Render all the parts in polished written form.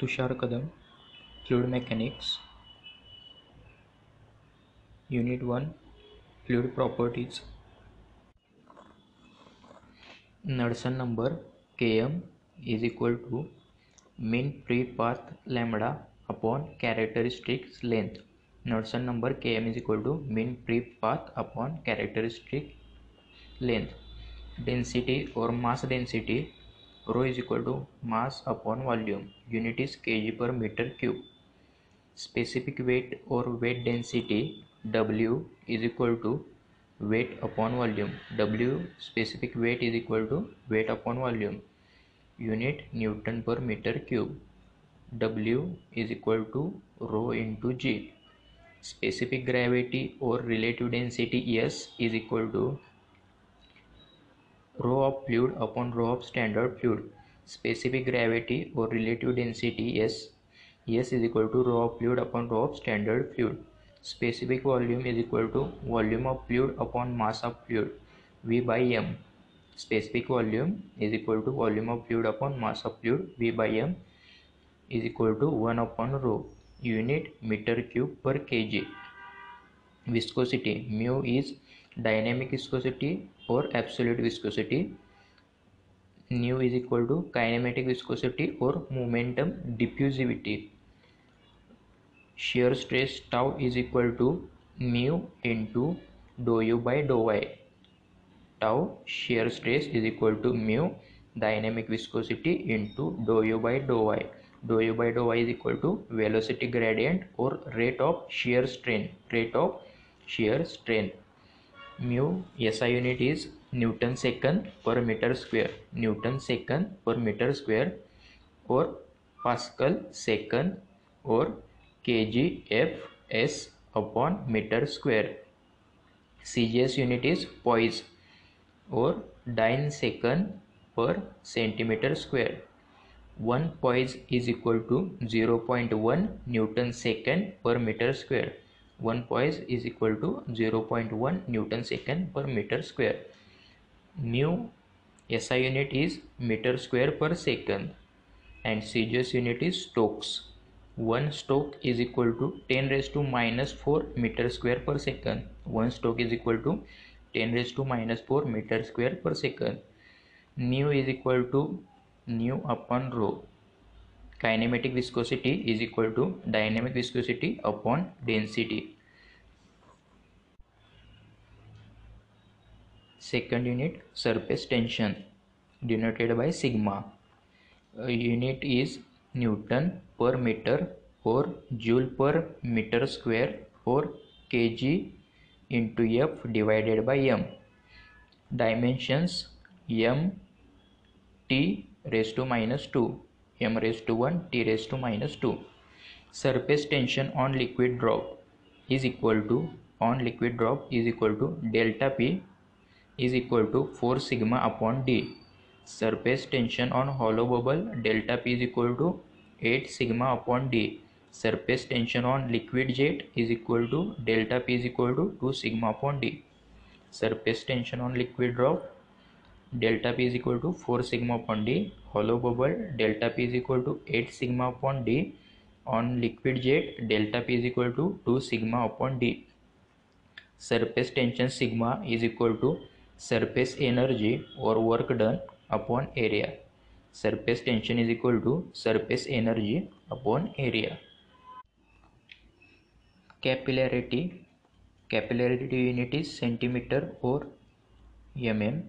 Tushar Kadam, Fluid Mechanics, Unit 1, Fluid Properties, Knudsen number Km is equal to mean free path lambda upon characteristics length. Knudsen number Km is equal to mean free path upon characteristic length. Density or mass density, rho is equal to mass upon volume, unit is kg per meter cube. Specific weight or weight density, W is equal to weight upon volume. W specific weight is equal to weight upon volume, unit Newton per meter cube. W is equal to rho into g. Specific gravity or relative density S is equal to rho of fluid upon rho of standard fluid. Specific gravity or relative density S is equal to rho of fluid upon rho of standard fluid. Specific volume is equal to volume of fluid upon mass of fluid, V by M. Specific volume is equal to volume of fluid upon mass of fluid, V by M is equal to 1 upon rho, unit meter cube per kg. Viscosity, mu is dynamic viscosity or absolute viscosity, nu is equal to kinematic viscosity or momentum diffusivity. Shear stress tau is equal to mu into dou u by dou y. Tau shear stress is equal to mu dynamic viscosity into dou u by dou y. Dou u by dou y is equal to velocity gradient or rate of shear strain. Mu SI unit is Newton second per meter square. Newton second per meter square or Pascal second or kgfs upon meter square. CGS unit is poise or dyne second per centimeter square. 1 poise is equal to 0.1 Newton second per meter square. 1 poise is equal to 0.1 Newton second per meter square. Mu SI unit is meter square per second and CGS unit is Stokes. 1 Stoke is equal to 10 raised to minus 4 meter square per second. 1 Stoke is equal to 10 raised to minus 4 meter square per second. Nu is equal to nu upon rho. Kinematic viscosity is equal to dynamic viscosity upon density. Second unit, surface tension, denoted by sigma. Unit is Newton per meter or joule per meter square or kg into F divided by M. Dimensions M T raised to minus 2, M raised to 1, T raised to minus 2. Surface tension on liquid drop is equal to delta P is equal to 4 sigma upon D. Surface tension on hollow bubble, delta P is equal to 8 sigma upon D. Surface tension on liquid jet is equal to delta P is equal to 2 sigma upon D. Surface tension on liquid drop, delta P is equal to 4 sigma upon D. Hollow bubble, delta P is equal to 8 sigma upon D. On liquid jet, delta P is equal to 2 sigma upon D. Surface tension sigma is equal to surface energy or work done upon area. Surface tension is equal to surface energy upon area. Capillarity. Capillarity unit is centimeter or mm.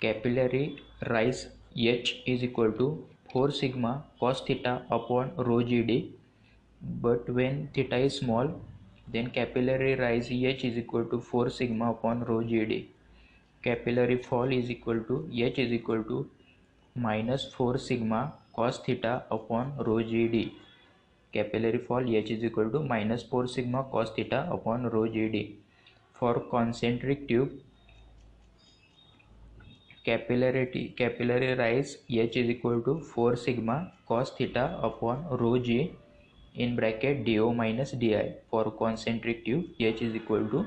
Capillary rise H is equal to 4 sigma cos theta upon rho GD. But when theta is small, then capillary rise H is equal to 4 sigma upon rho GD. Capillary fall is equal to H is equal to minus 4 sigma cos theta upon rho GD. Capillary fall H is equal to minus 4 sigma cos theta upon rho GD. For concentric tube, capillary rise H is equal to 4 sigma cos theta upon rho G in bracket DO minus DI. For concentric tube, H is equal to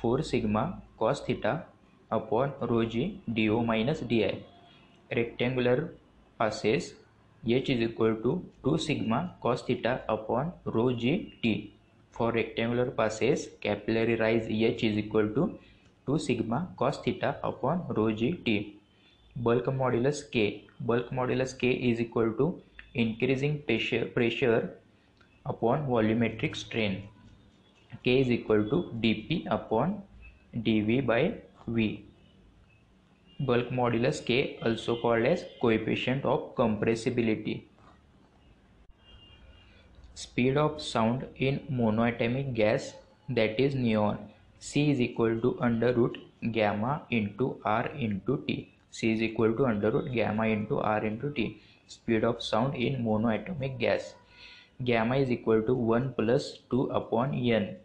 4 sigma cos theta upon rho G DO minus DI. Rectangular passes H is equal to 2 sigma cos theta upon rho g t. For rectangular passes, capillary rise H is equal to 2 sigma cos theta upon rho g t. Bulk modulus K. Bulk modulus K is equal to increasing pressure upon volumetric strain. K is equal to dP upon dV by V. Bulk modulus K also called as coefficient of compressibility. Speed of sound in monoatomic gas, that is neon. C is equal to under root gamma into R into T. C is equal to under root gamma into R into T. Speed of sound in monoatomic gas. Gamma is equal to 1 plus 2 upon N.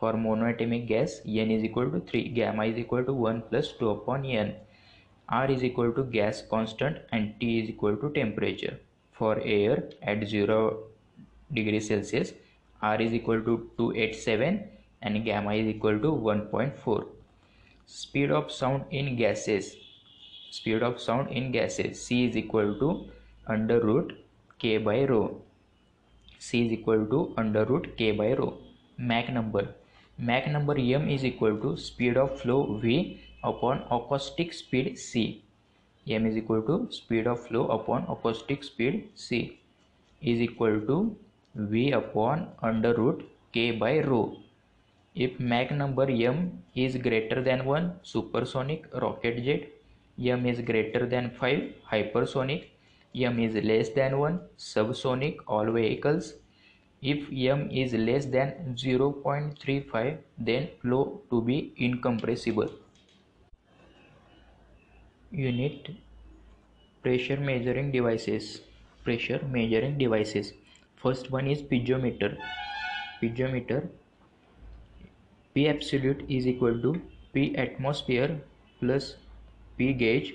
For monoatomic gas, N is equal to 3. Gamma is equal to 1 plus 2 upon N. R is equal to gas constant and T is equal to temperature. For air at 0 degree Celsius, R is equal to 287 and gamma is equal to 1.4. Speed of sound in gases. Speed of sound in gases. C is equal to under root K by rho. C is equal to under root K by rho. Mach number. Mach number M is equal to speed of flow V upon acoustic speed C. M is equal to speed of flow upon acoustic speed C is equal to V upon under root K by rho. If Mach number M is greater than 1, supersonic rocket jet. M is greater than 5, hypersonic. M is less than 1, subsonic, all vehicles. If M is less than 0.35, then flow to be incompressible. Unit pressure measuring devices. Pressure measuring devices. First one is piezometer. Piezometer. P absolute is equal to P atmosphere plus P gauge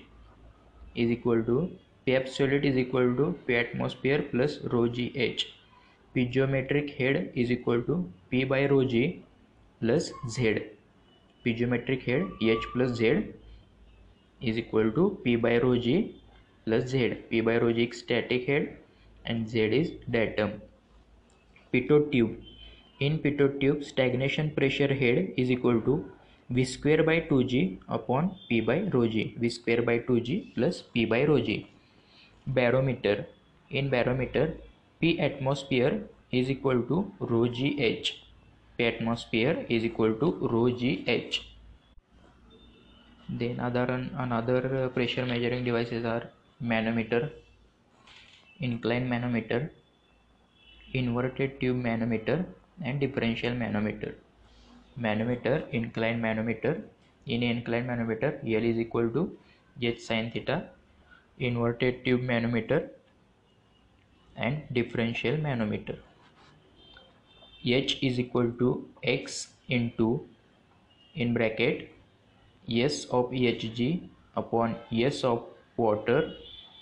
is equal to P absolute is equal to P atmosphere plus rho g h. Piezometric head is equal to P by rho g plus Z. Piezometric head H plus Z is equal to P by rho g plus Z. P by rho g is static head and Z is datum. Pitot tube. In pitot tube, stagnation pressure head is equal to V square by 2g upon P by rho g. V square by 2g plus P by rho g. Barometer. In barometer, P atmosphere is equal to rho g h. P atmosphere is equal to rho g h. Then another pressure measuring devices are manometer, inclined manometer, inverted tube manometer and differential manometer. Manometer, inclined manometer. In inclined manometer, L is equal to H sin theta. Inverted tube manometer and differential manometer. H is equal to X into, in bracket, S of Hg upon S of water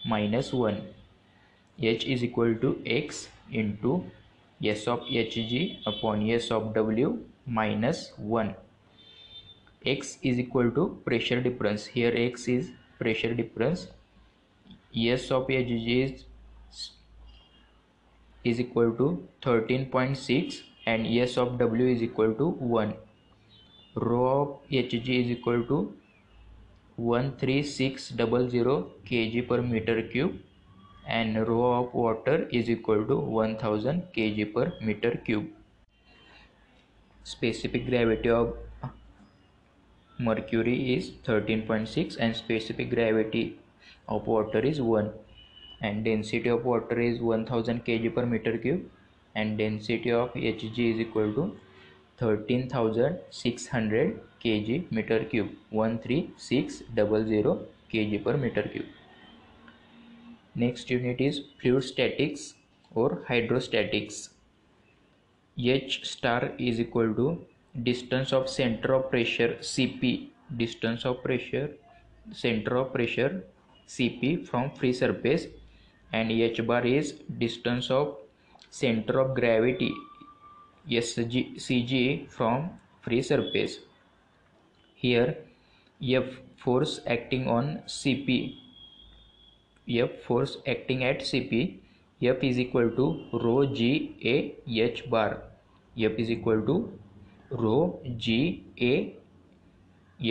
minus 1. H is equal to X into S of Hg upon S of W minus 1. X is equal to pressure difference. Here X is pressure difference. S of Hg is equal to 13.6 and S of W is equal to 1. Rho of Hg is equal to 13600 kg per meter cube and rho of water is equal to 1000 kg per meter cube. Specific gravity of mercury is 13.6 and specific gravity of water is 1 and density of water is 1000 kg per meter cube and density of Hg is equal to 13,600 kg meter cube. 13600 kg per meter cube. Next unit is fluid statics or hydrostatics. H star is equal to distance of center of pressure Cp. Distance of pressure, center of pressure Cp from free surface, and H bar is distance of center of gravity Cg from free surface. Here F force acting on Cp F force acting at CP, F is equal to rho G A H bar. F is equal to rho G A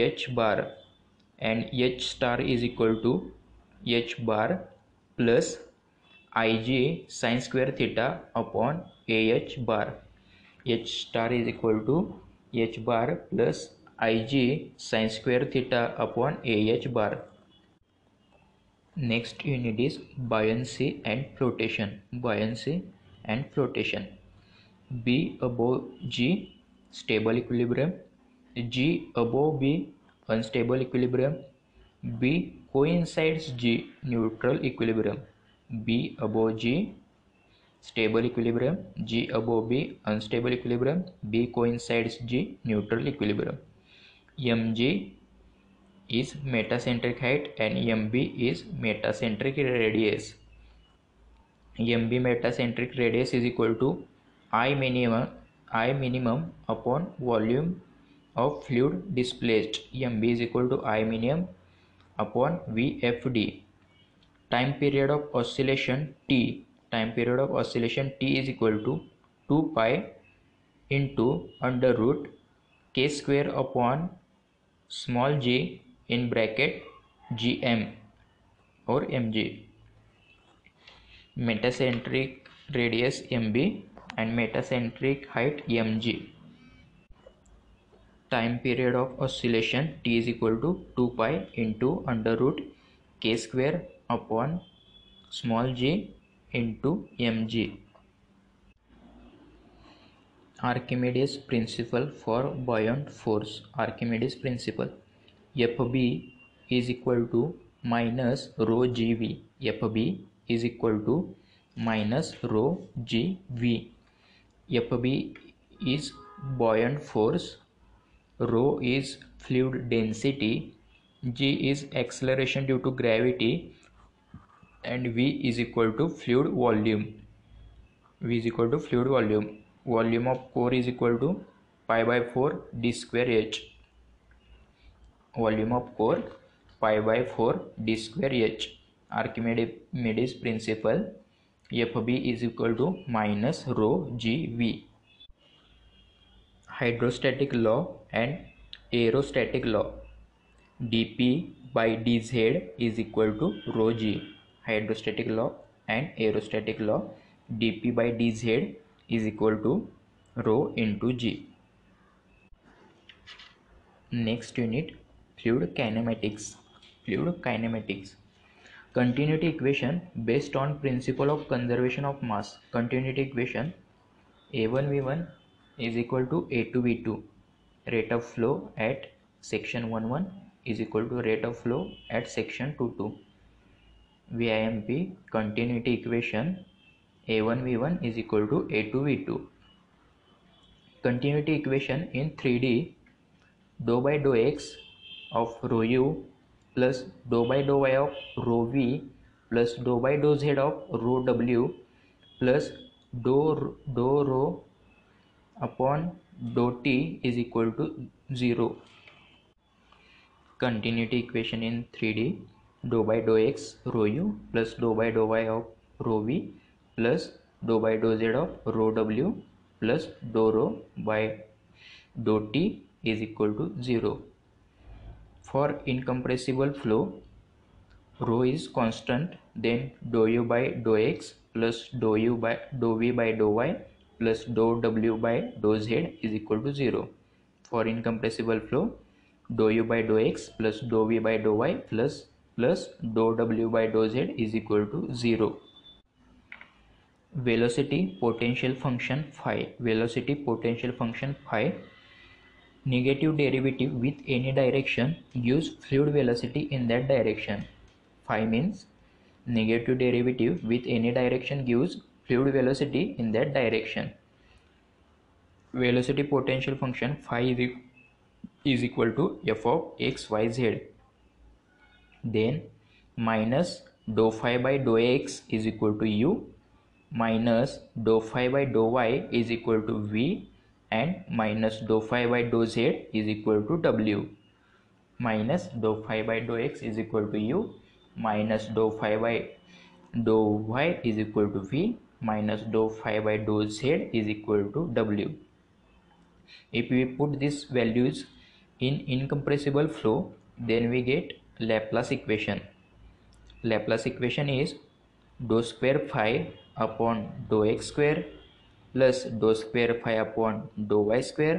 H bar, and H star is equal to H bar plus Ig sin square theta upon AH bar. H star is equal to H bar plus Ig sin square theta upon AH bar. Next unit is buoyancy and flotation. Buoyancy and flotation. B above G, stable equilibrium. G above B, unstable equilibrium. B coincides G, neutral equilibrium. B above G, stable equilibrium. G above B, unstable equilibrium. B coincides G, neutral equilibrium. Mg is metacentric height and Mb is metacentric radius. Mb metacentric radius is equal to I minimum upon volume of fluid displaced. Mb is equal to I minimum upon VFD. Time period of oscillation T. Time period of oscillation T is equal to 2 pi into under root k square upon small g in bracket Gm or Mg. Metacentric radius Mb and metacentric height Mg. Time period of oscillation T is equal to 2 pi into under root k square upon small g into Mg. Archimedes principle for buoyant force. Archimedes principle. Fb is equal to minus rho Gv. Fb is equal to minus rho Gv. Fb is buoyant force, rho is fluid density, g is acceleration due to gravity, and V is equal to fluid volume. V is equal to fluid volume. Volume of core is equal to pi by 4 d square h. Volume of core pi by 4 d square h. Archimedes principle. Fb is equal to minus rho Gv. Hydrostatic law and aerostatic law. Dp by dz is equal to rho g. Hydrostatic law and aerostatic law. Dp by dz is equal to rho into g. Next unit, fluid kinematics. Fluid kinematics. Continuity equation based on principle of conservation of mass. Continuity equation. A1V1 is equal to A2V2. Rate of flow at section 11 is equal to rate of flow at section 22. VIMP continuity equation. A1V1 is equal to A2V2. Continuity equation in 3D. Dou by dou x of rho u plus dou by dou y of rho v plus dou by dou z of rho w plus dou rho upon dou t is equal to 0. Continuity equation in 3D. Dou by dou x rho u plus dou by dou y of rho v plus dou by dou z of rho w plus dou rho by dou t is equal to 0. For incompressible flow, rho is constant, then dou u by dou x plus dou u by dou v by dou y plus dou w by dou z is equal to 0. For incompressible flow, dou u by dou x plus dou v by dou y plus dou w by dou z is equal to 0. Velocity potential function phi. Velocity potential function phi. Negative derivative with any direction gives fluid velocity in that direction. Phi means negative derivative with any direction gives fluid velocity in that direction. Velocity potential function phi is equal to f of x y z. Then minus dou phi by dou x is equal to u. Minus dou phi by dou y is equal to v and minus dou phi by dou z is equal to w. Minus dou phi by dou x is equal to u minus dou phi by dou y is equal to v minus dou phi by dou z is equal to w. If we put these values in incompressible flow, then we get Laplace equation. Laplace equation is dou square phi upon dou x square plus dou square phi upon dou y square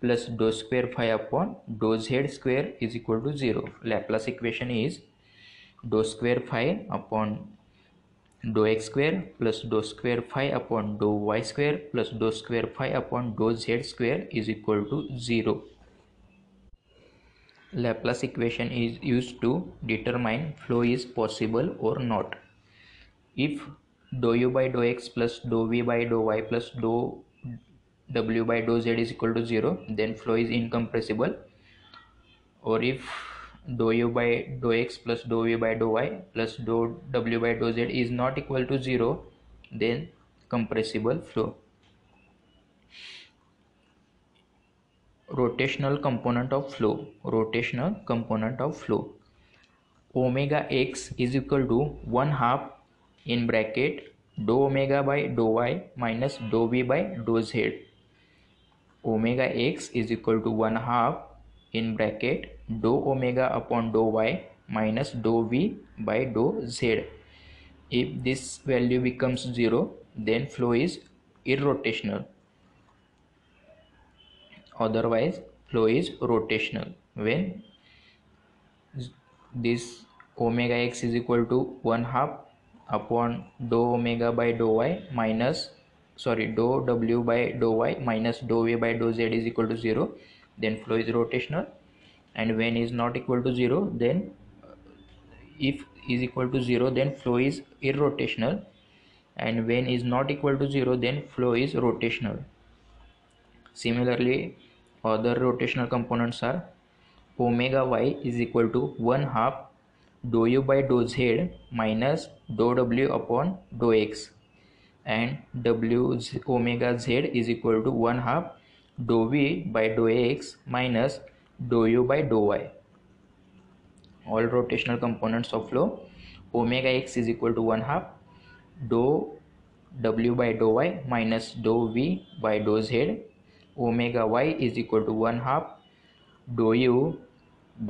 plus dou square phi upon dou z square is equal to 0. Laplace equation is dou square phi upon dou x square plus dou square phi upon dou y square plus dou square phi upon dou z square is equal to 0. Laplace equation is used to determine flow is possible or not. If dou u by dou x plus dou v by dou y plus dou w by dou z is equal to 0, then flow is incompressible. Or if dou u by dou x plus dou v by dou y plus dou w by dou z is not equal to 0, then compressible flow. Rotational component of flow. Rotational component of flow. Omega x is equal to 1/2 in bracket dou omega by dou y minus dou v by dou z. Omega x is equal to 1/2 in bracket dou omega upon dou y minus dou v by dou z. If this value becomes 0, then flow is irrotational. Otherwise, flow is rotational when this omega x is equal to 1/2 upon dou omega by dou y minus dou w by dou y minus dou v by dou z is equal to 0, then flow is rotational. And when is not equal to 0, then if is equal to 0, then flow is irrotational. And when is not equal to 0, then flow is rotational. Similarly, other rotational components are omega y is equal to 1/2 dou u by dou z minus dou w upon dou x, and w omega z is equal to 1/2 dou v by dou x minus dou u by dou y. All rotational components of flow. Omega x is equal to 1/2 dou w by dou y minus dou v by dou z. Omega y is equal to 1/2 dou u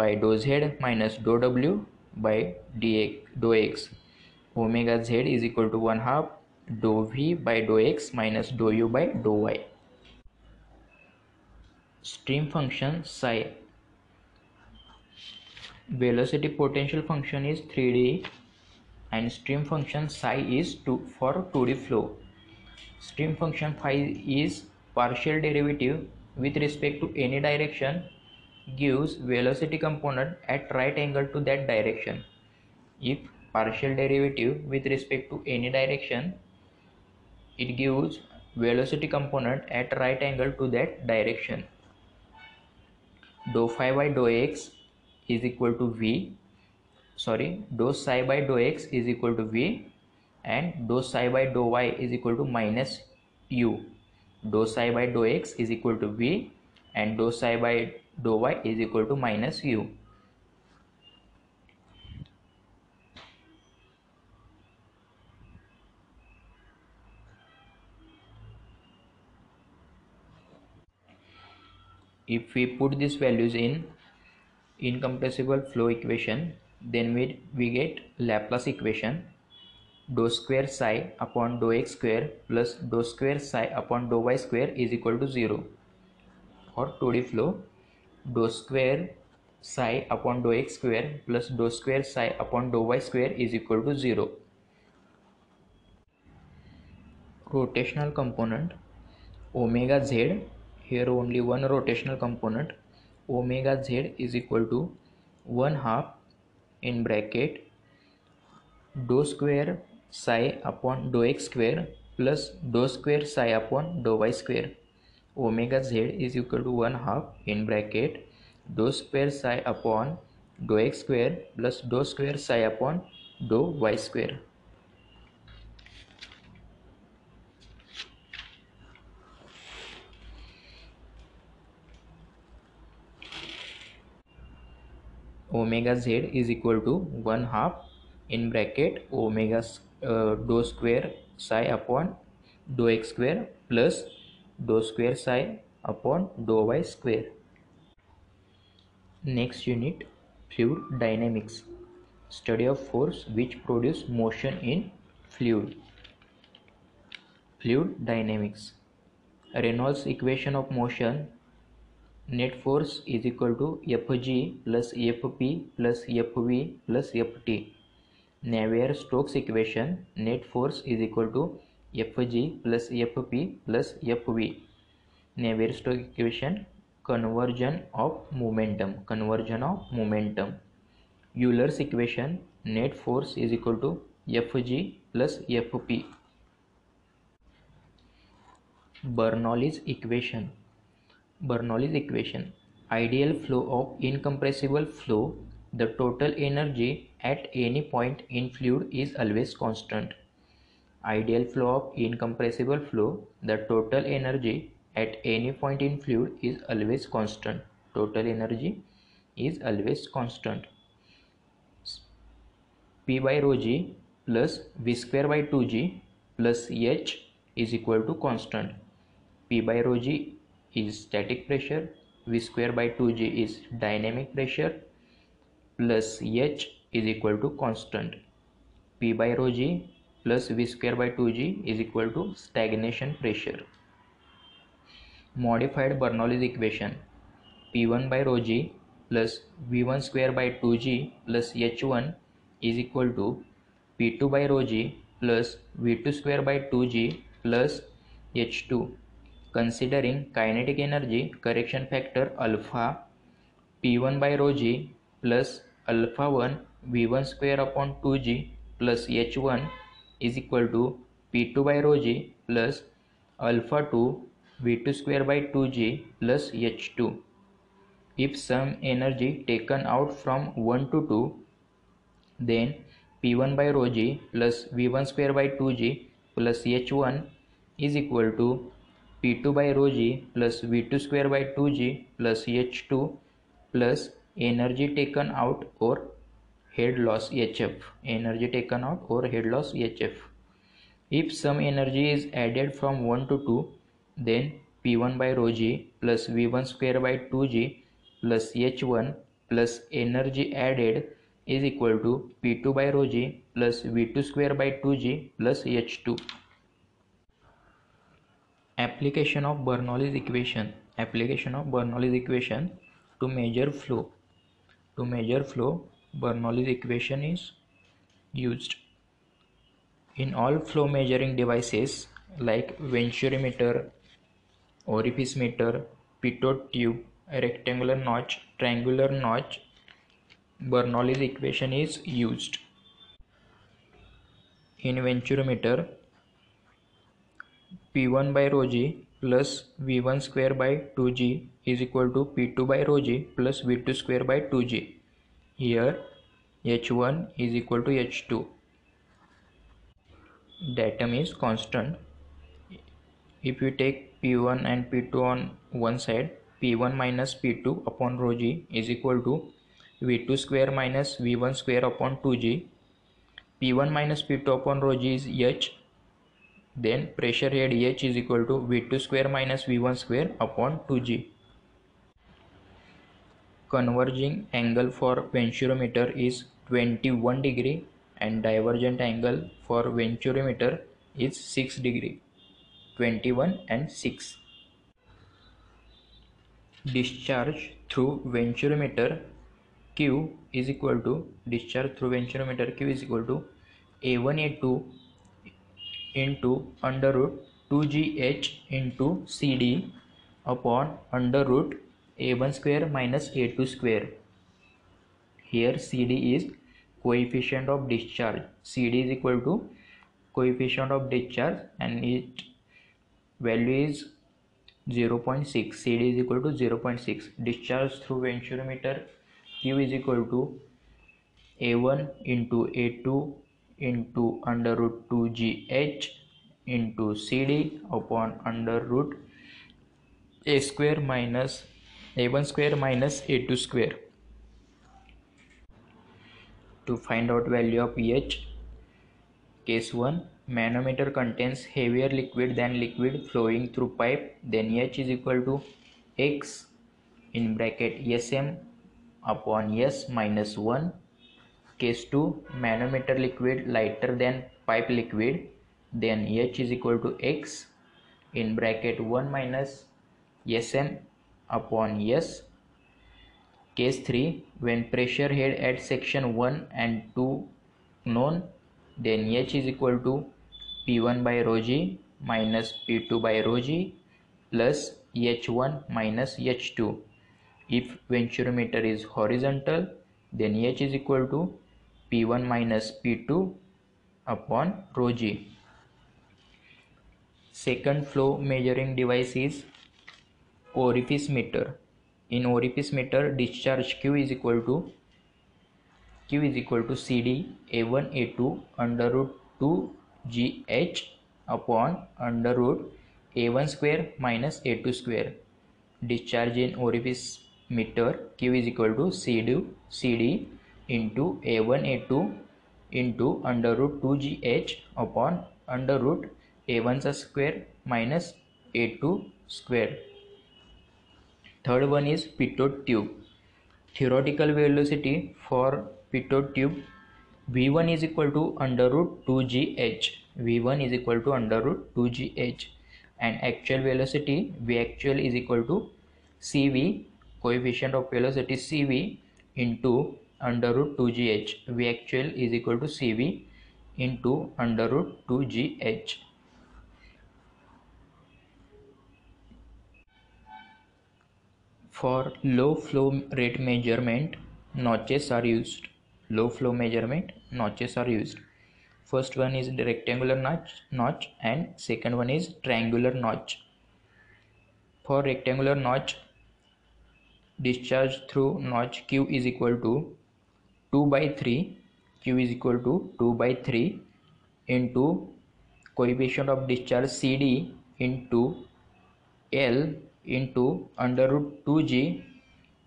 by dou z minus dou w by dou x. Omega z is equal to 1/2 dou v by dou x minus dou u by dou y. Stream function psi. Velocity potential function is 3D and stream function psi is for 2D flow. Stream function phi is partial derivative with respect to any direction gives velocity component at right angle to that direction. If partial derivative with respect to any direction, it gives velocity component at right angle to that direction. Dou phi by dou x is equal to v. Dou psi by dou x is equal to v, and dou psi by dou y is equal to minus u. Dou psi by dou x is equal to v, and dou psi by dou y is equal to minus u. If we put these values in incompressible flow equation, then we get Laplace equation. Dou square psi upon dou x square plus dou square psi upon dou y square is equal to 0. For 2D flow, dou square psi upon dou x square plus dou square psi upon dou y square is equal to 0. Rotational component. Omega z, here only one rotational component. Omega z is equal to 1/2 in bracket dou square psi upon dou x square plus dou square psi upon dou y square. Omega z is equal to 1/2 in bracket dou square psi upon dou x square plus dou square psi upon dou y square. Omega z is equal to 1/2 in bracket omega dou square psi upon dou x square plus dou square psi upon dou y square. Next unit, fluid dynamics, study of force which produce motion in fluid. Fluid dynamics, Reynolds equation of motion, net force is equal to Fg plus Fp plus Fv plus Ft. Navier-Stokes equation, net force is equal to Fg plus Fp plus Fv. Navier-Stokes equation, conversion of momentum. Euler's equation, net force is equal to Fg plus Fp. Bernoulli's equation, ideal flow of incompressible flow, the total energy at any point in fluid is always constant. Ideal flow of incompressible flow, the total energy at any point in fluid is always constant. Total energy is always constant. P by rho g plus V square by 2g plus H is equal to constant. P by rho g is static pressure, V square by 2g is dynamic pressure, plus H is equal to constant. P by rho g plus V square by 2g is equal to stagnation pressure. Modified Bernoulli's equation, P1 by rho g plus V1 square by 2g plus H1 is equal to P2 by rho g plus V2 square by 2g plus H2. Considering kinetic energy correction factor alpha, P1 by rho g plus alpha 1 V1 square upon 2g plus H1 is equal to P2 by rho g plus alpha 2 V2 square by 2g plus H2. If some energy taken out from 1 to 2, then P1 by rho g plus V1 square by 2g plus H1 is equal to P2 by rho g plus V2 square by 2g plus H2 plus energy taken out or head loss HF. If some energy is added from 1 to 2, then P1 by rho g plus V1 square by 2g plus H1 plus energy added is equal to P2 by rho g plus V2 square by 2g plus H2. Application of Bernoulli's equation to measure flow. Bernoulli's equation is used in all flow measuring devices like Venturimeter, orifice meter, pitot tube, rectangular notch, triangular notch. Bernoulli's equation is used in Venturimeter. P1 by rho g plus V1 square by 2g is equal to P2 by rho g plus V2 square by 2g. Here H1 is equal to H2. Datum is constant. If you take P1 and P2 on one side, P1 minus P2 upon rho g is equal to V2 square minus V1 square upon 2g. P1 minus P2 upon rho g is H. Then pressure head H is equal to V2 square minus V1 square upon 2g. Converging angle for Venturimeter is 21 degree and divergent angle for Venturimeter is 6 degree. 21 and 6. Discharge through Venturimeter Q is equal to A1A2 into under root 2gh into cd upon under root a1 square minus a2 square. Here cd is coefficient of discharge. Cd is equal to coefficient of discharge and its value is 0.6. Cd is equal to 0.6. Discharge through Venturimeter Q is equal to a1 into a2 into under root 2gh into cd upon under root a1 square minus a2 square. to find out value of pH. Case 1, manometer contains heavier liquid than liquid flowing through pipe, then H is equal to X in bracket Sm upon S minus 1. Case 2, manometer liquid lighter than pipe liquid, then H is equal to X in bracket 1 minus Sm upon S. Case 3, when pressure head at section 1 and 2 known, then H is equal to P1 by rho G minus P2 by rho G plus H1 minus H2. If venturimeter is horizontal, then H is equal to P1 minus P2 upon rho G. Second flow measuring device is orifice meter. In orifice meter, discharge Q is equal to CD A1 A2 under root 2 GH upon under root A1 square minus A2 square. Discharge in orifice meter Q is equal to CD into A1 A2 into under root 2 GH upon under root A1 square minus A2 square. Third one is pitot tube. Theoretical velocity for pitot tube V1 is equal to under root 2gh. And actual velocity V actual is equal to CV, coefficient of velocity CV into under root 2gh. V actual is equal to CV into under root 2gh. For low flow rate measurement, notches are used. First one is the rectangular notch and second one is triangular notch. For rectangular notch, discharge through notch Q is equal to 2/3. Into coefficient of discharge CD into L into under root 2G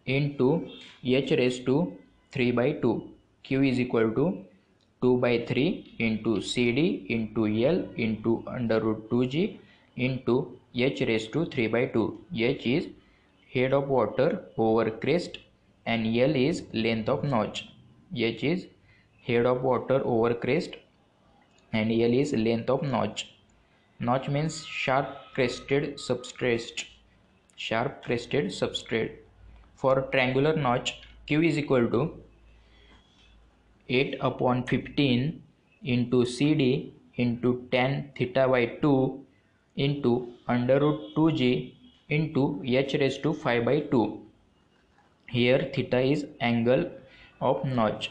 into H raised to 3/2. Q is equal to 2/3 into CD into L into under root 2G into H raised to 3/2. H is head of water over crest and L is length of notch. Notch means sharp crested substrate. For triangular notch, Q is equal to 8/15 into CD into tan theta by 2 into under root 2G into H raised to 5/2. Here theta is angle of notch.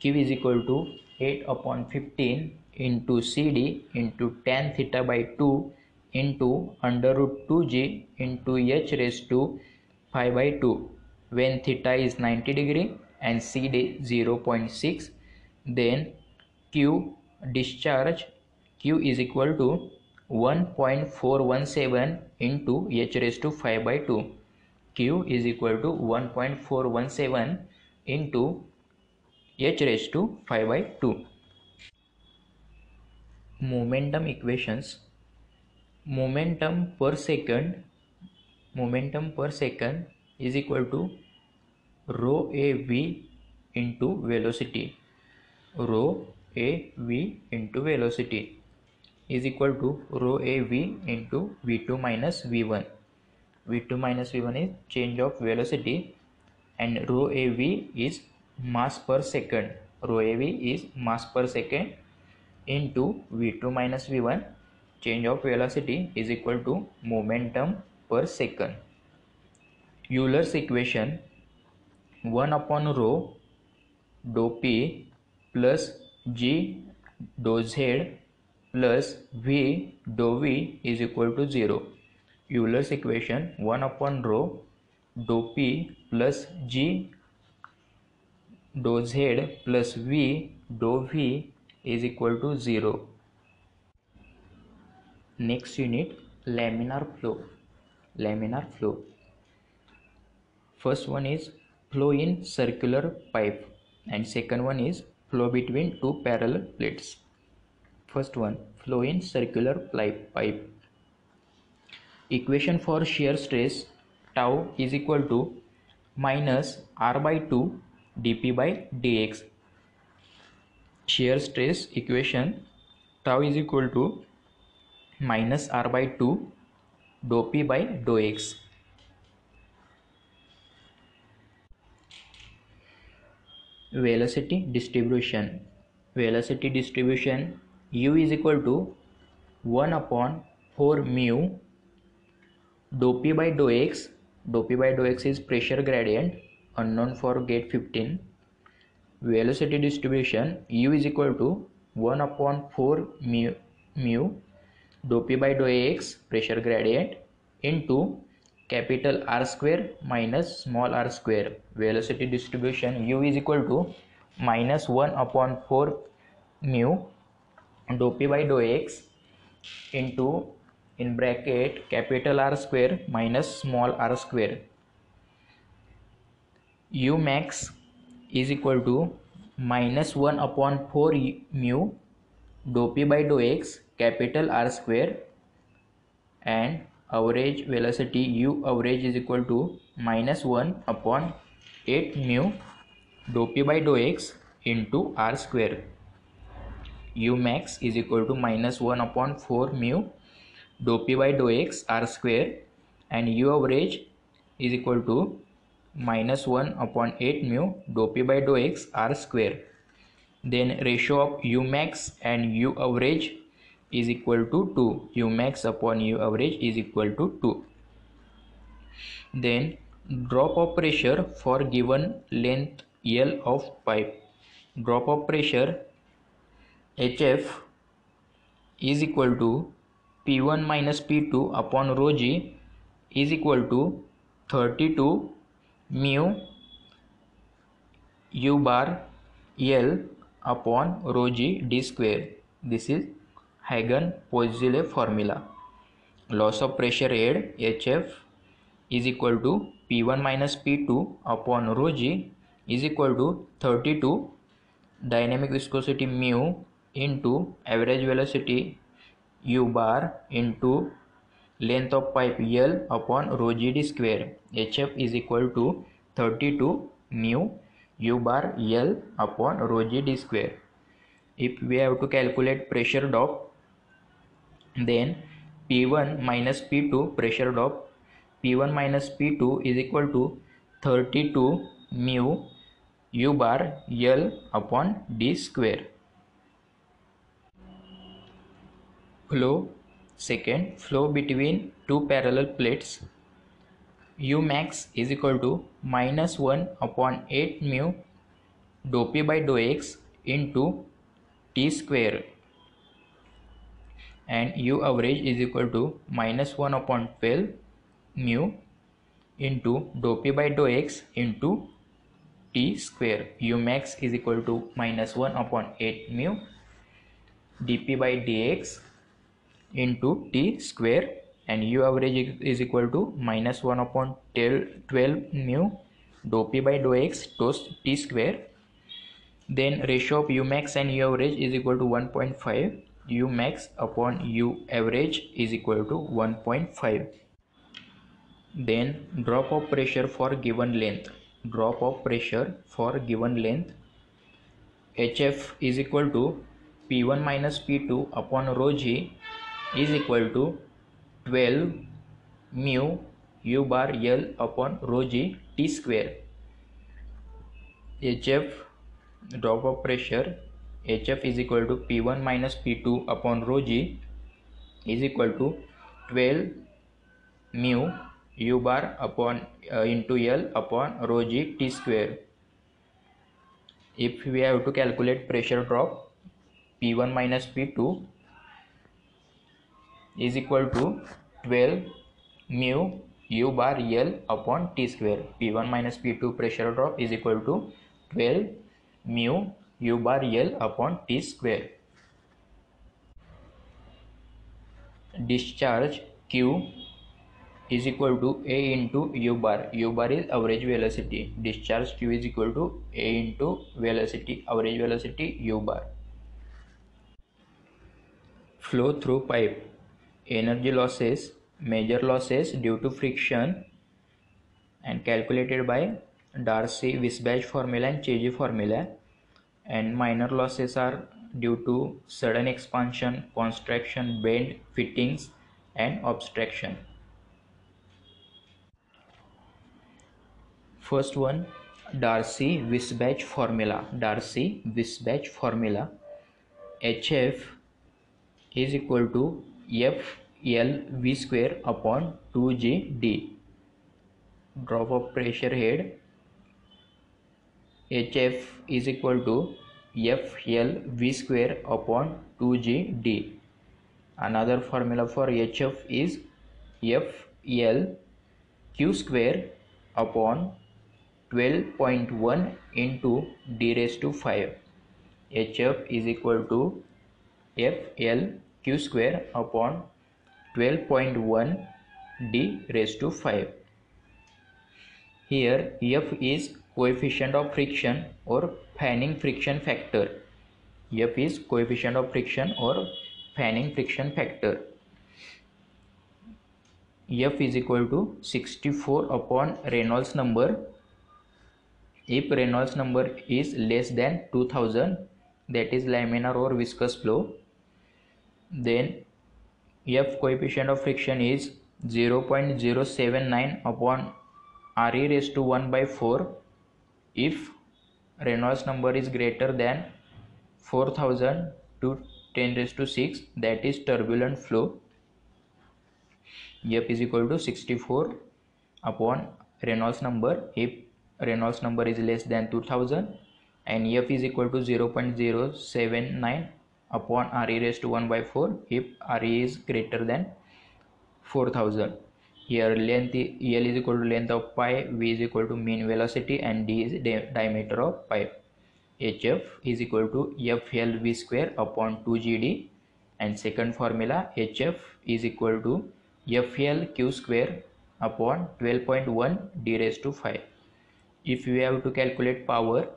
Q is equal to 8/15 into CD into tan theta by 2 into under root 2G into H raised to 5/2. When theta is 90 degree and CD 0.6, then Q is equal to 1.417 into H raised to 5/2. Q is equal to 1.417 into H raised to 5/2. Momentum equations. Momentum per second is equal to rho AV into velocity. Is equal to rho AV into V2 minus V1. V2 minus V1 is change of velocity and rho AV is mass per second. Into V2 minus V1. Change of velocity is equal to momentum per second. Euler's equation 1 upon rho dou P plus G dou Z plus V dou V is equal to 0. Euler's equation 1 upon rho dou P plus G dou Z plus V dou V is equal to 0. Next unit, laminar flow. First one is flow in circular pipe. and second one is flow between two parallel plates. First one, flow in circular pipe. Equation for shear stress, tau is equal to minus R by 2 dP by dx. Shear stress equation, tau is equal to minus R by 2 dou P by dou x. Velocity distribution. Velocity distribution u is equal to 1 upon 4 mu dou P by dou x. Dou P by dou x is pressure gradient, unknown for gate 15. Velocity distribution u is equal to 1 upon 4 mu dou P by dou x pressure gradient into capital R square minus small r square. Velocity distribution u is equal to minus 1 upon 4 mu dou P by dou x into, in bracket, capital R square minus small r square. U max is equal to minus 1 upon 4 mu dou P by dou x capital R square, and average velocity u average is equal to minus 1 upon 8 mu dou P by dou x into R square. U max is equal to minus 1 upon 4 mu dou P by dou x R square, and u average is equal to minus 1 upon 8 mu dou P by dou x R square. Then ratio of u max and u average is equal to 2. U max upon u average is equal to 2. Then drop of pressure for given length L of pipe. Drop of pressure HF is equal to P1 minus P2 upon rho g is equal to 32 mu u bar L upon rho g d square. This is Hagen-Poiseuille formula. Loss of pressure head HF is equal to P1 minus P2 upon rho g is equal to 32 dynamic viscosity mu into average velocity u bar into length of pipe L upon rho g d square. HF is equal to 32 mu u bar L upon rho g d square. If we have to calculate pressure drop, then P1 minus P2 pressure drop, P1 minus P2 is equal to 32 mu u bar L upon d square. Flow. Second, flow between two parallel plates. U max is equal to minus 1 upon 8 mu dou P by dou x into t square, and u average is equal to minus 1 upon 12 mu into dou P by dou x into t square. U max is equal to minus 1 upon 8 mu dP by dx into t square, and u average is equal to minus 1 upon 12 mu dou P by dou x to t square. Then ratio of u max and u average is equal to 1.5. U max upon u average is equal to 1.5. Then drop of pressure for given length. Drop of pressure for given length. HF is equal to P1 minus P2 upon rho g is equal to 12 mu u bar L upon rho g t square. HF, drop of pressure, HF is equal to P1 minus P2 upon rho g is equal to 12 mu u bar upon into L upon rho g t square. If we have to calculate pressure drop, P1 minus P2 is equal to 12 mu u bar L upon t square. P1 minus P2 pressure drop is equal to 12 mu u bar L upon t square. Discharge Q is equal to A into U bar. U bar is average velocity. Discharge Q is equal to A into velocity, average velocity U bar. Flow through pipe. Energy losses, major losses due to friction, and calculated by Darcy-Weisbach formula and Chezy formula, and minor losses are due to sudden expansion, contraction, bend, fittings and obstruction. First one, Darcy-Weisbach formula. Darcy-Weisbach formula. HF is equal to FLV square upon 2GD. Drop of pressure head. HF is equal to FLV square upon 2GD. Another formula for HF is FLQ square upon 12.1 into D raised to 5. HF is equal to FLQ square upon 12.1 D raised to 5. Here F is coefficient of friction or fanning friction factor. F is coefficient of friction or fanning friction factor. F is equal to 64 upon Reynolds number. If Reynolds number is less than 2000, that is laminar or viscous flow, then F coefficient of friction is 0.079 upon RE raised to 1 by 4 if Reynolds number is greater than 4000 to 10 raised to 6, that is turbulent flow. F is equal to 64 upon Reynolds number if Reynolds number is less than 2000, and F is equal to 0.079 upon RE raised to 1 by 4 if RE is greater than 4000. Here length, L is equal to length of pipe, V is equal to mean velocity, and D is diameter of pipe. HF is equal to FLV square upon 2GD, and second formula HF is equal to FLQ square upon 12.1 D raised to 5. If we have to calculate power,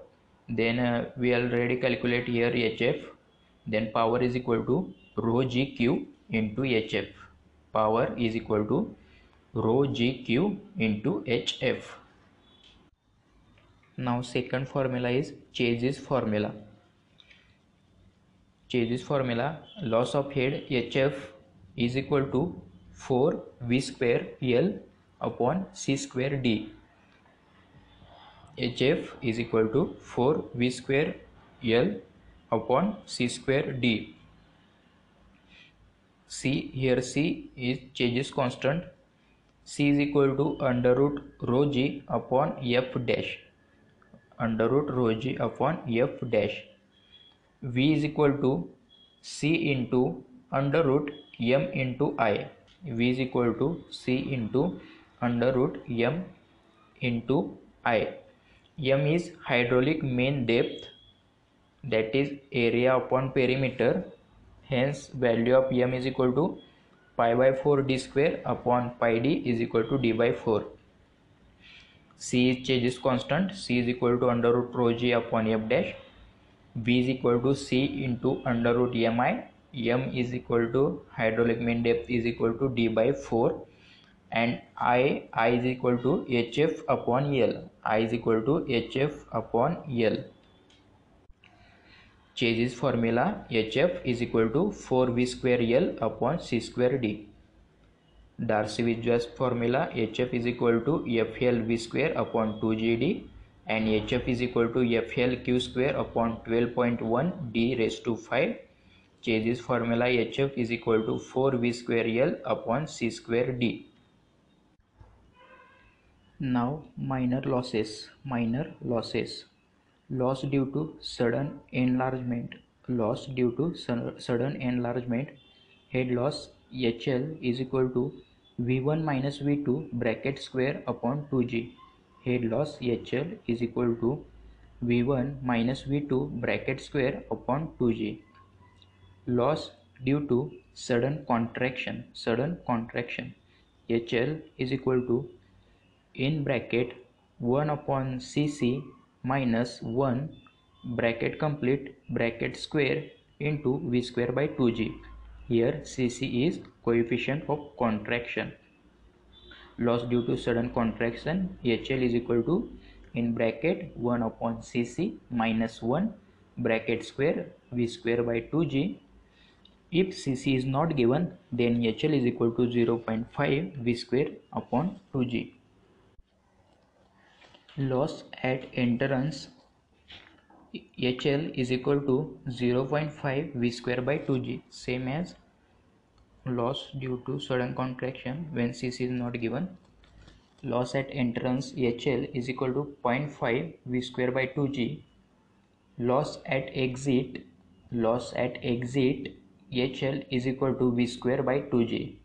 then we already calculate here HF, then power is equal to rho GQ into HF. Power is equal to rho GQ into HF. Now second formula is Chezy's formula. Chezy's formula, loss of head HF is equal to 4 V square L upon C square D. HF is equal to 4 V square L upon C square D. C, here C is Chezy's constant. C is equal to under root rho G upon F dash, under root rho G upon F dash. V is equal to C into under root M into I. V is equal to C into under root M into I. M is hydraulic main depth, that is area upon perimeter, hence value of M is equal to pi by 4 d square upon pi d is equal to d by 4. C is Chezy's constant. C is equal to under root rho g upon f dash. V is equal to C into under root mi. M is equal to hydraulic mean depth is equal to d by 4, and I is equal to hf upon l. I is equal to hf upon l. Chezy's formula HF is equal to 4V square L upon C square D. Darcy-Weisbach formula HF is equal to FLV square upon 2GD, and HF is equal to FLQ square upon 12.1 D raised to 5. Chezy's formula HF is equal to 4V square L upon C square D. Now minor losses. Minor losses. Loss due to sudden enlargement. Loss due to sudden enlargement. Head loss HL is equal to V1 minus V2 bracket square upon 2G. Head loss HL is equal to V1 minus V2 bracket square upon 2G. Loss due to sudden contraction. Sudden contraction. HL is equal to in bracket 1 upon CC minus 1 bracket complete bracket square into V square by 2G. Here Cc is coefficient of contraction, loss due to sudden contraction. HL is equal to in bracket 1 upon Cc minus 1 bracket square V square by 2G. If Cc is not given, then HL is equal to 0.5 V square upon 2G. Loss at entrance, HL is equal to 0.5 V square by 2G, same as loss due to sudden contraction when Cc is not given. Loss at entrance, HL is equal to 0.5 V square by 2G. Loss at exit, HL is equal to V square by 2G.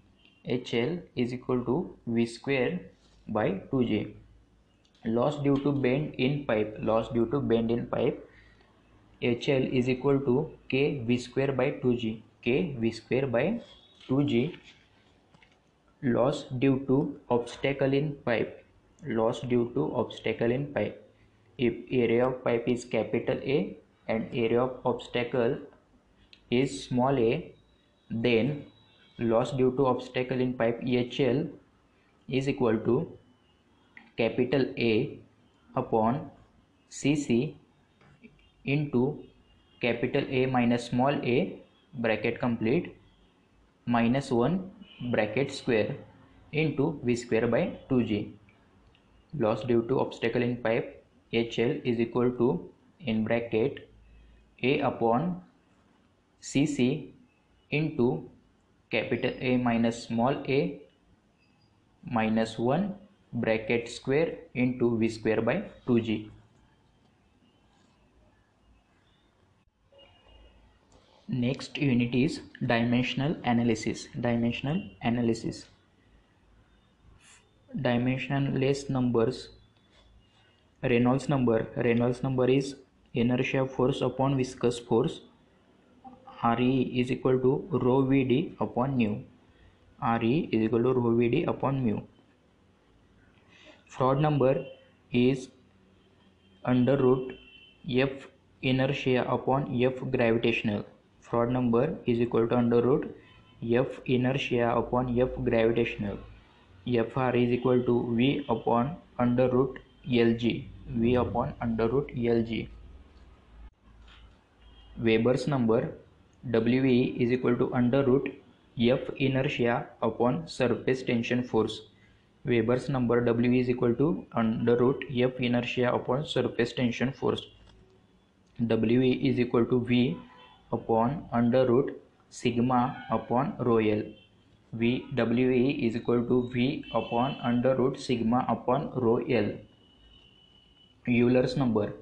HL is equal to V square by 2G. Loss due to bend in pipe, HL is equal to K V square by 2G, Loss due to obstacle in pipe, if area of pipe is capital A and area of obstacle is small a, then loss due to obstacle in pipe HL is equal to capital A upon CC into capital A minus small a bracket complete minus 1 bracket square into V square by 2G. Loss due to obstacle in pipe HL is equal to in bracket A upon CC into capital A minus small a minus 1 bracket square into V square by 2G. Next unit is dimensional analysis. Dimensionless numbers. Reynolds number is inertia force upon viscous force. RE is equal to rho VD upon mu. Froude number is under root F inertia upon F gravitational. FR is equal to V upon under root LG. Weber's number, WE is equal to under root F inertia upon surface tension force. Weber's number W is equal to under root F inertia upon surface tension force. W is equal to V upon under root sigma upon rho L. W is equal to V upon under root sigma upon rho L. Euler's number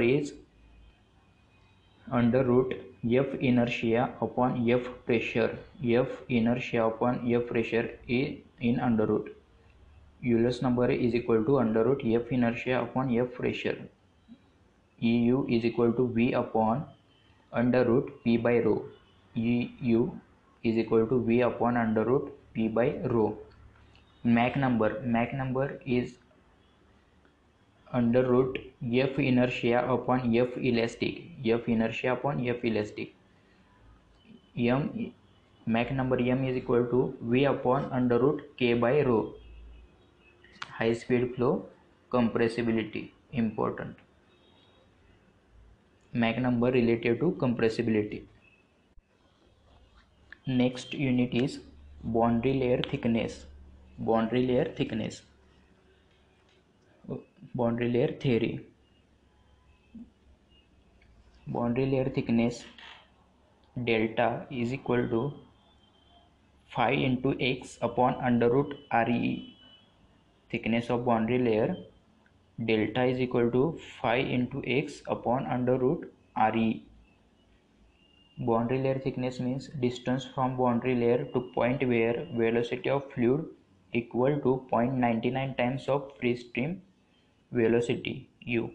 is under root F inertia upon F pressure. In under root. Euler's number is equal to under root F inertia upon F pressure. EU is equal to V upon under root P by rho. Mach number is under root F inertia upon F elastic. Mach number M is equal to V upon under root K by rho. High speed flow, compressibility, important. Mach number relative to compressibility. Next unit is boundary layer thickness. Boundary layer theory. Boundary layer thickness delta is equal to phi into x upon under root RE. Thickness of boundary layer, delta is equal to phi into x upon under root RE. Boundary layer thickness means distance from boundary layer to point where velocity of fluid equal to 0.99 times of free stream velocity u.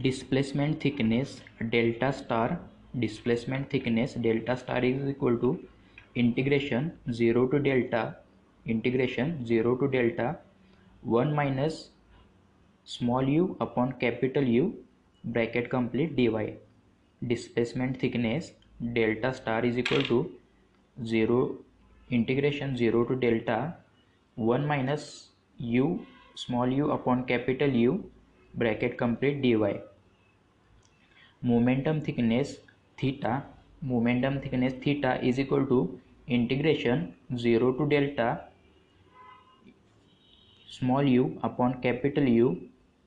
Displacement thickness delta star displacement thickness delta star is equal to integration 0 to delta 1 minus small u upon capital U bracket complete dy. Displacement thickness delta star is equal to integration 0 to delta 1 minus u small u upon capital U bracket complete dy. Momentum thickness theta is equal to integration 0 to delta small u upon capital U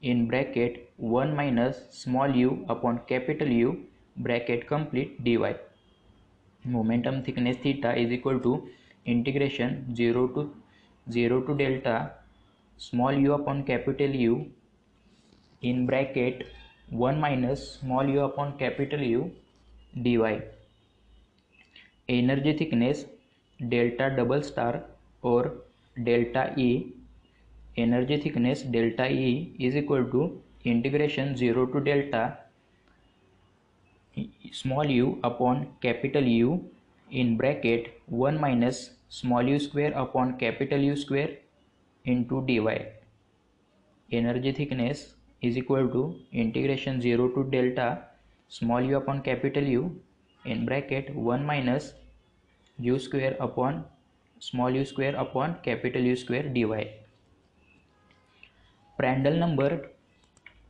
in bracket 1 minus small u upon capital U bracket complete dy. Momentum thickness theta is equal to integration 0 to delta small u upon capital U in bracket 1 minus small u upon capital U dy. Energy thickness delta double star or delta E. Energy thickness delta E is equal to integration 0 to delta small u upon capital U in bracket 1 minus small u square upon capital U square into dy. Energy thickness is equal to integration 0 to delta small u upon capital U in bracket 1 minus u square upon small u square upon capital U square dy. Prandtl number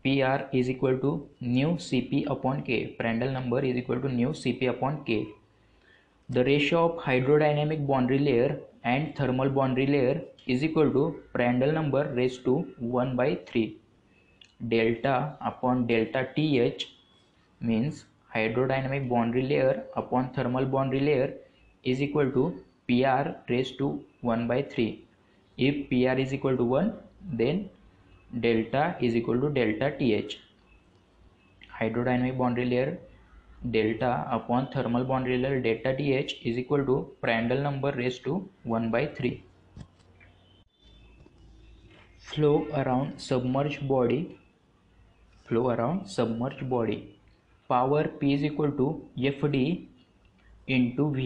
PR is equal to nu Cp upon K. Prandtl number is equal to nu Cp upon K. The ratio of hydrodynamic boundary layer and thermal boundary layer is equal to Prandtl number raised to 1/3. Delta upon delta TH means hydrodynamic boundary layer upon thermal boundary layer is equal to PR raised to 1/3. If PR is equal to 1, then delta is equal to delta TH. Hydrodynamic boundary layer delta upon thermal boundary layer delta TH is equal to Prandtl number raised to 1/3. Flow around submerged body. Power P is equal to FD into V.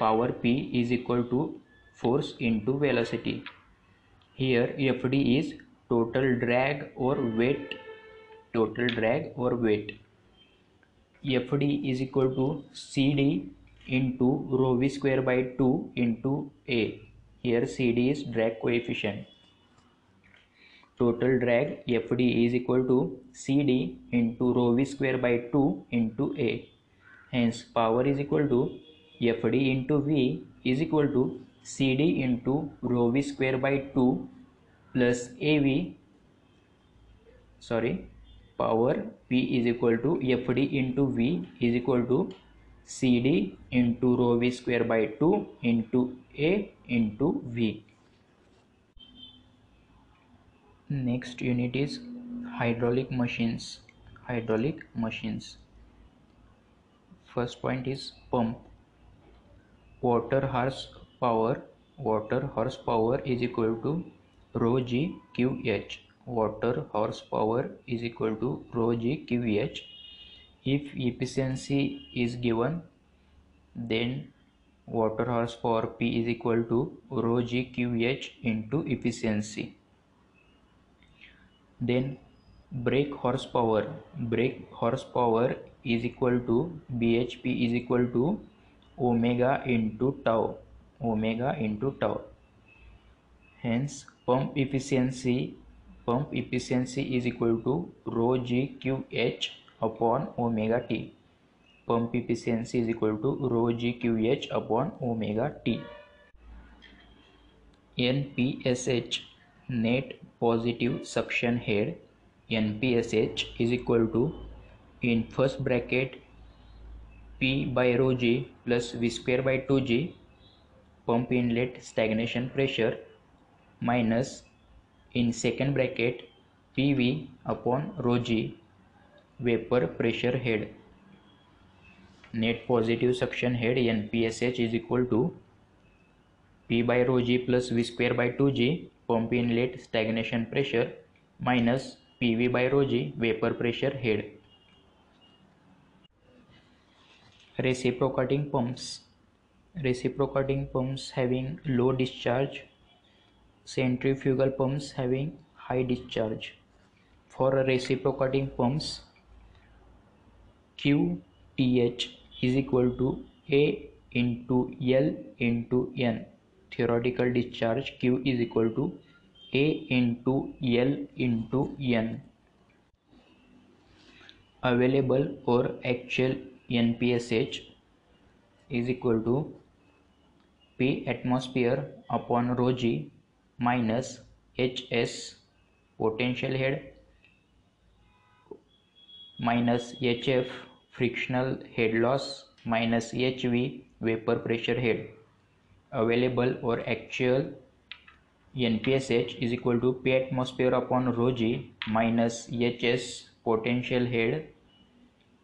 Power P is equal to force into velocity. Here FD is total drag or weight. FD is equal to CD into rho V square by 2 into A. Here CD is drag coefficient. Total drag FD is equal to CD into rho V square by 2 into A. Hence power is equal to FD into V is equal to CD into rho V square by 2 plus AV. Power P is equal to FD into V is equal to CD into rho V square by 2 into A into V. Next unit is hydraulic machines. First point is pump. Water horsepower is equal to rho G QH. If efficiency is given, then water horsepower P is equal to rho G QH into efficiency. Then brake horsepower is equal to BHP is equal to omega into tau. Hence pump efficiency is equal to rho G QH upon omega T. NPSH net positive suction head. NPSH is equal to in first bracket P by rho G plus V square by 2G pump inlet stagnation pressure minus in second bracket PV upon rho G vapor pressure head. Net positive suction head NPSH is equal to P by rho G plus V square by 2G pump inlet stagnation pressure minus PV by rho G vapor pressure head. reciprocating pumps. Reciprocating pumps having low discharge, centrifugal pumps having high discharge. For reciprocating pumps, QTH is equal to A into L into N. Theoretical discharge Q is equal to A into L into N. Available or actual NPSH is equal to P atmosphere upon rho g minus Hs potential head minus Hf frictional head loss minus Hv vapor pressure head. Available or actual NPSH is equal to P atmosphere upon rho g minus Hs potential head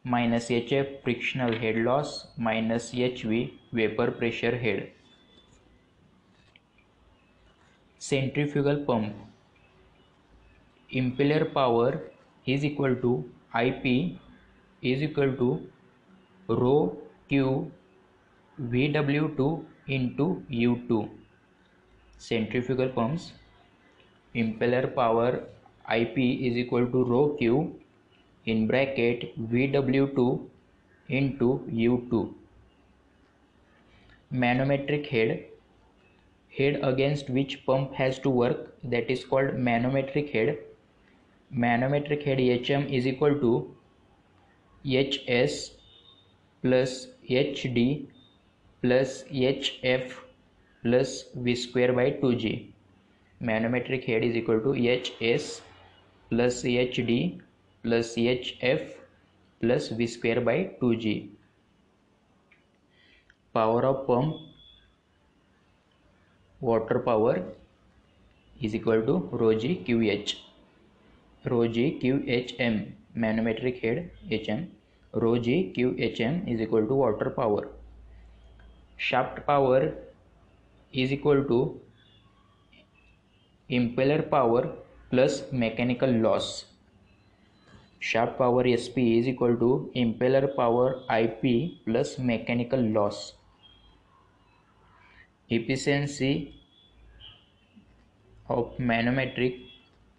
minus Hf frictional head loss minus Hv vapor pressure head. Centrifugal pump. Impeller power is equal to IP is equal to rho q VW2 into U2. Centrifugal pumps impeller power IP is equal to rho q in bracket VW2 into U2. Manometric head. Head against which pump has to work, that is called manometric head. Manometric head HM is equal to HS plus HD plus HF plus V square by 2G. Manometric head is equal to HS plus HD plus HF plus V square by 2G. Power of pump. Water power is equal to rho g QH, rho g QHM, manometric head HM, rho g QHM is equal to water power. Shaft power is equal to impeller power plus mechanical loss. Shaft power SP is equal to impeller power IP plus mechanical loss. Efficiency of manometric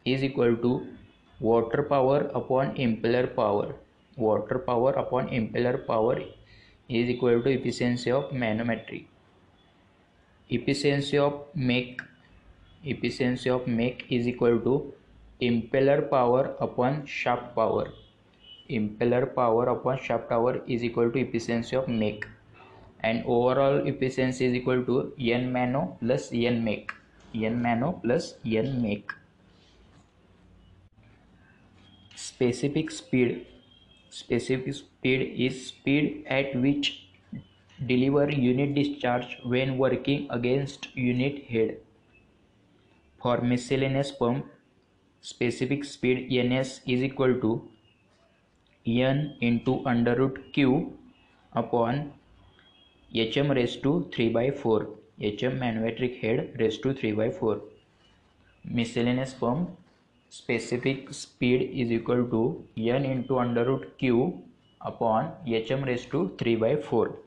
is equal to water power upon impeller power. Water power upon impeller power is equal to efficiency of manometric. Efficiency of make is equal to impeller power upon shaft power. Impeller power upon shaft power is equal to efficiency of make. And overall efficiency is equal to N mano plus N make. N mano plus N make. Specific speed. Specific speed is speed at which deliver unit discharge when working against unit head. For miscellaneous pump, specific speed Ns is equal to N into under root Q upon HM raised to 3/4. HM manometric head raised to 3/4. Miscellaneous pump specific speed is equal to N into under root Q upon HM raised to 3/4.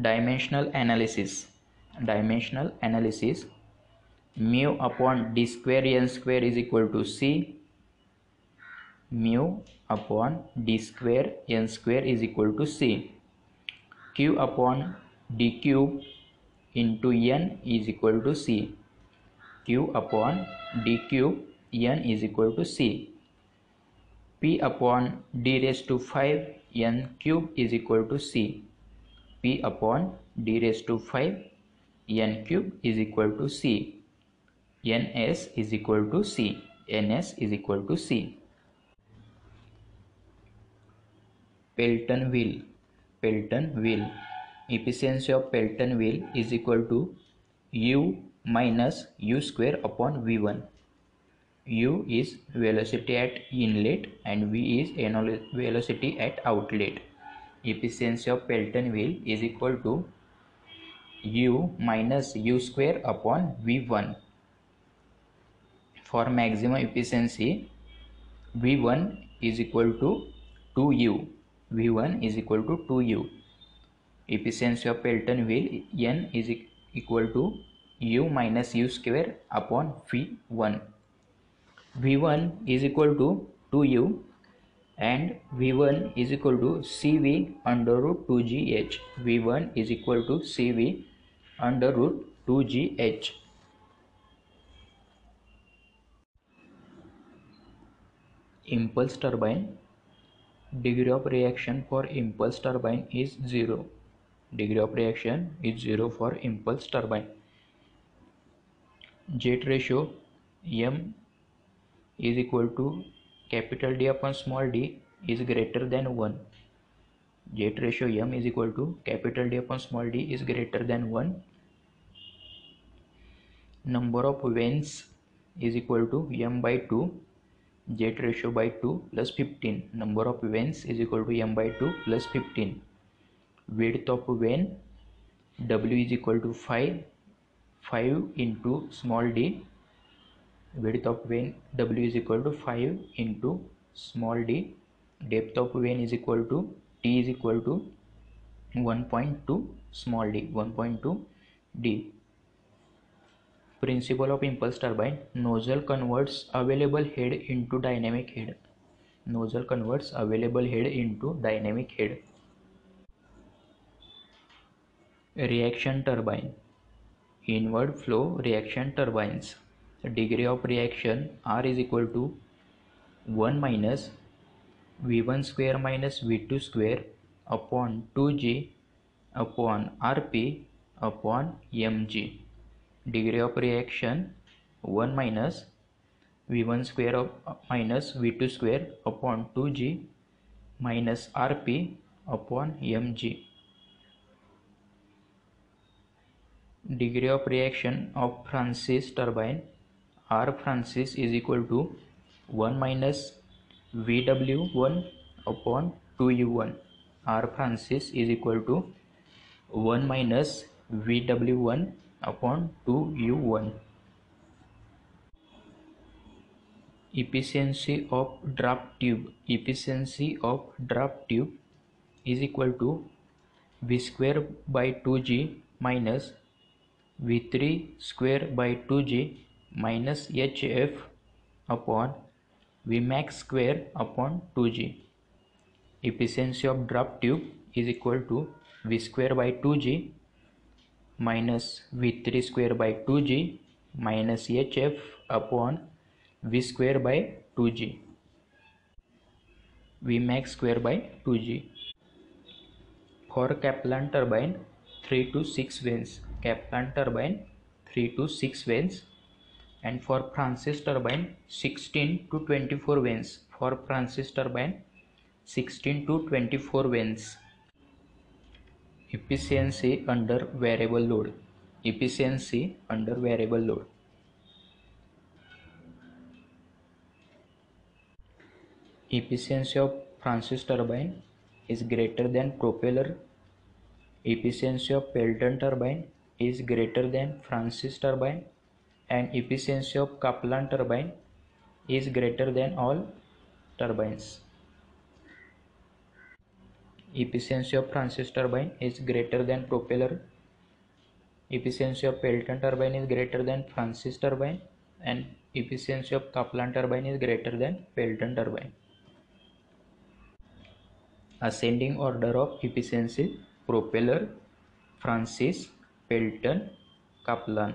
Dimensional analysis. Dimensional analysis. Mu upon D square N square is equal to C. Mu upon D square N square is equal to C. Q upon D cube into N is equal to C. Q upon D cube N is equal to C. P upon D raised to 5 N cube is equal to C. P upon D raised to 5 N cube is equal to C. Ns is equal to C. Ns is equal to C. Pelton wheel. Pelton wheel. Efficiency of Pelton wheel is equal to u minus u square upon v1. U is velocity at inlet and v is velocity at outlet. Efficiency of Pelton wheel is equal to u minus u square upon v1. For maximum efficiency, v1 is equal to 2u. V1 is equal to 2U. Efficiency of Pelton wheel N is equal to U minus U square upon V1. V1 is equal to 2U and V1 is equal to CV under root 2GH. V1 is equal to CV under root 2GH. Impulse turbine. Degree of reaction for impulse turbine is 0. Degree of reaction is 0 for impulse turbine. Jet ratio M is equal to capital D upon small d is greater than 1. Jet ratio M is equal to capital D upon small d is greater than 1. Number of vanes is equal to M by 2. Jet ratio by 2 plus 15. Number of vanes is equal to M by 2 plus 15. Width of vane W is equal to 5 into small d. Width of vane W is equal to 5 into small d. Depth of vane is equal to T is equal to 1.2 small d. 1.2 d. Principle of impulse turbine. Nozzle converts available head into dynamic head. Nozzle converts available head into dynamic head. Reaction turbine. Inward flow reaction turbines. Degree of reaction R is equal to 1 minus V1 square minus V2 square upon 2G upon RP upon MG. Degree of reaction 1 minus V1 square minus V2 square upon 2G minus RP upon MG. Degree of reaction of Francis turbine. R Francis is equal to 1 minus VW1 upon 2U1. R Francis is equal to 1 minus VW1 upon 2U1. Efficiency of draft tube. Efficiency of draft tube is equal to V square by 2G minus V3 square by 2G minus HF upon V max square upon 2G. Efficiency of draft tube is equal to V square by 2G minus V3 square by 2G minus HF upon V square by 2G. V max square by 2G. For Kaplan turbine 3 to 6 vanes. Kaplan turbine 3 to 6 vanes. And for Francis turbine 16 to 24 vanes. For Francis turbine 16 to 24 vanes. Efficiency under variable load. Efficiency under variable load. Efficiency of Francis turbine is greater than propeller. Efficiency of Pelton turbine is greater than Francis turbine, and efficiency of Kaplan turbine is greater than all turbines. Efficiency of Francis turbine is greater than propeller. Efficiency of Pelton turbine is greater than Francis turbine, and efficiency of Kaplan turbine is greater than Pelton turbine. Ascending order of efficiency: propeller, Francis, Pelton, Kaplan.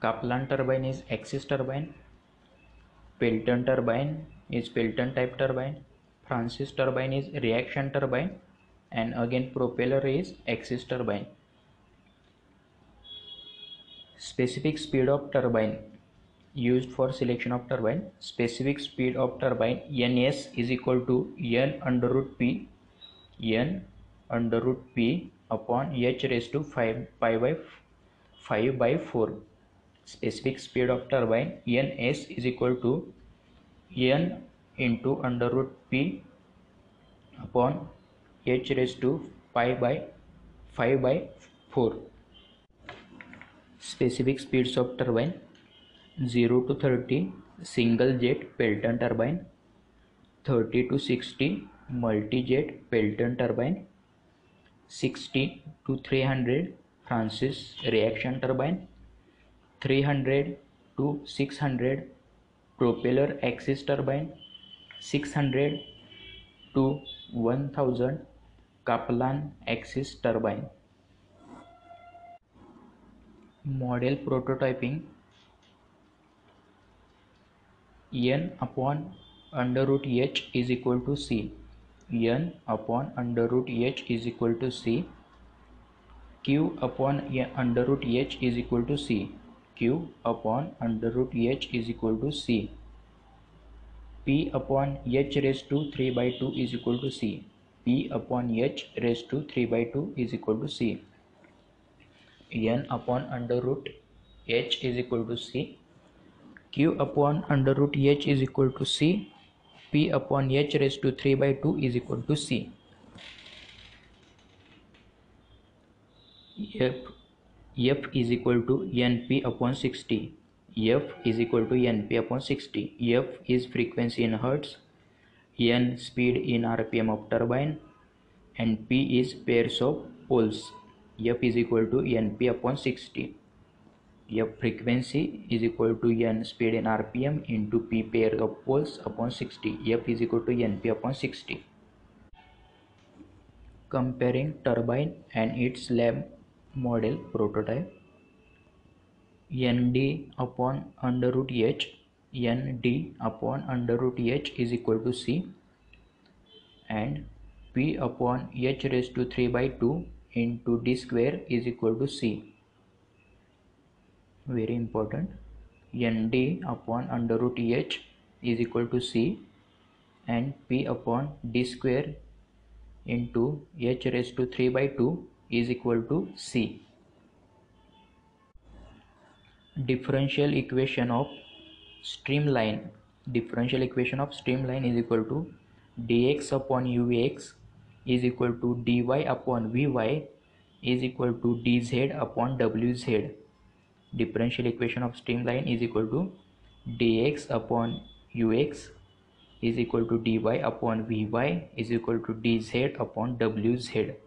Kaplan turbine is axis turbine. Pelton turbine is Pelton type turbine. Francis turbine is reaction turbine, and again propeller is axis turbine. Specific speed of turbine used for selection of turbine. Specific speed of turbine NS is equal to N under root P upon H raised to 5 by 4. Specific speed of turbine Ns is equal to N into under root P upon H raised to pi by 4. Specific speeds of turbine 0 to 30 single jet Pelton turbine, 30 to 60 multi-jet Pelton turbine, 60 to 300 Francis reaction turbine, 300 to 600 propeller axis turbine, 600 to 1000 Kaplan axis turbine. Model prototyping. N upon √h is equal to c. Q upon √h is equal to c. P upon h raised to 3 by 2 is equal to c. N upon √h is equal to c. Q upon √h is equal to c. P upon h raised to 3 by 2 is equal to c. F is equal to np upon 60. F is frequency in hertz, n speed in rpm of turbine, and p is pairs of poles. F is equal to np upon 60. F frequency is equal to n speed in rpm into p pair of poles upon 60. F is equal to np upon 60. Comparing turbine and its lab model prototype. Nd upon √h is equal to c, and p upon h raised to 3 by 2 into d square is equal to c. Very important. Nd upon √h is equal to c, and p upon d square into h raised to 3 by 2 is equal to c. Differential equation of streamline is equal to dx upon uvx is equal to dy upon vy is equal to dz upon wz. Differential equation of streamline is equal to dx upon ux is equal to dy upon vy is equal to dz upon wz.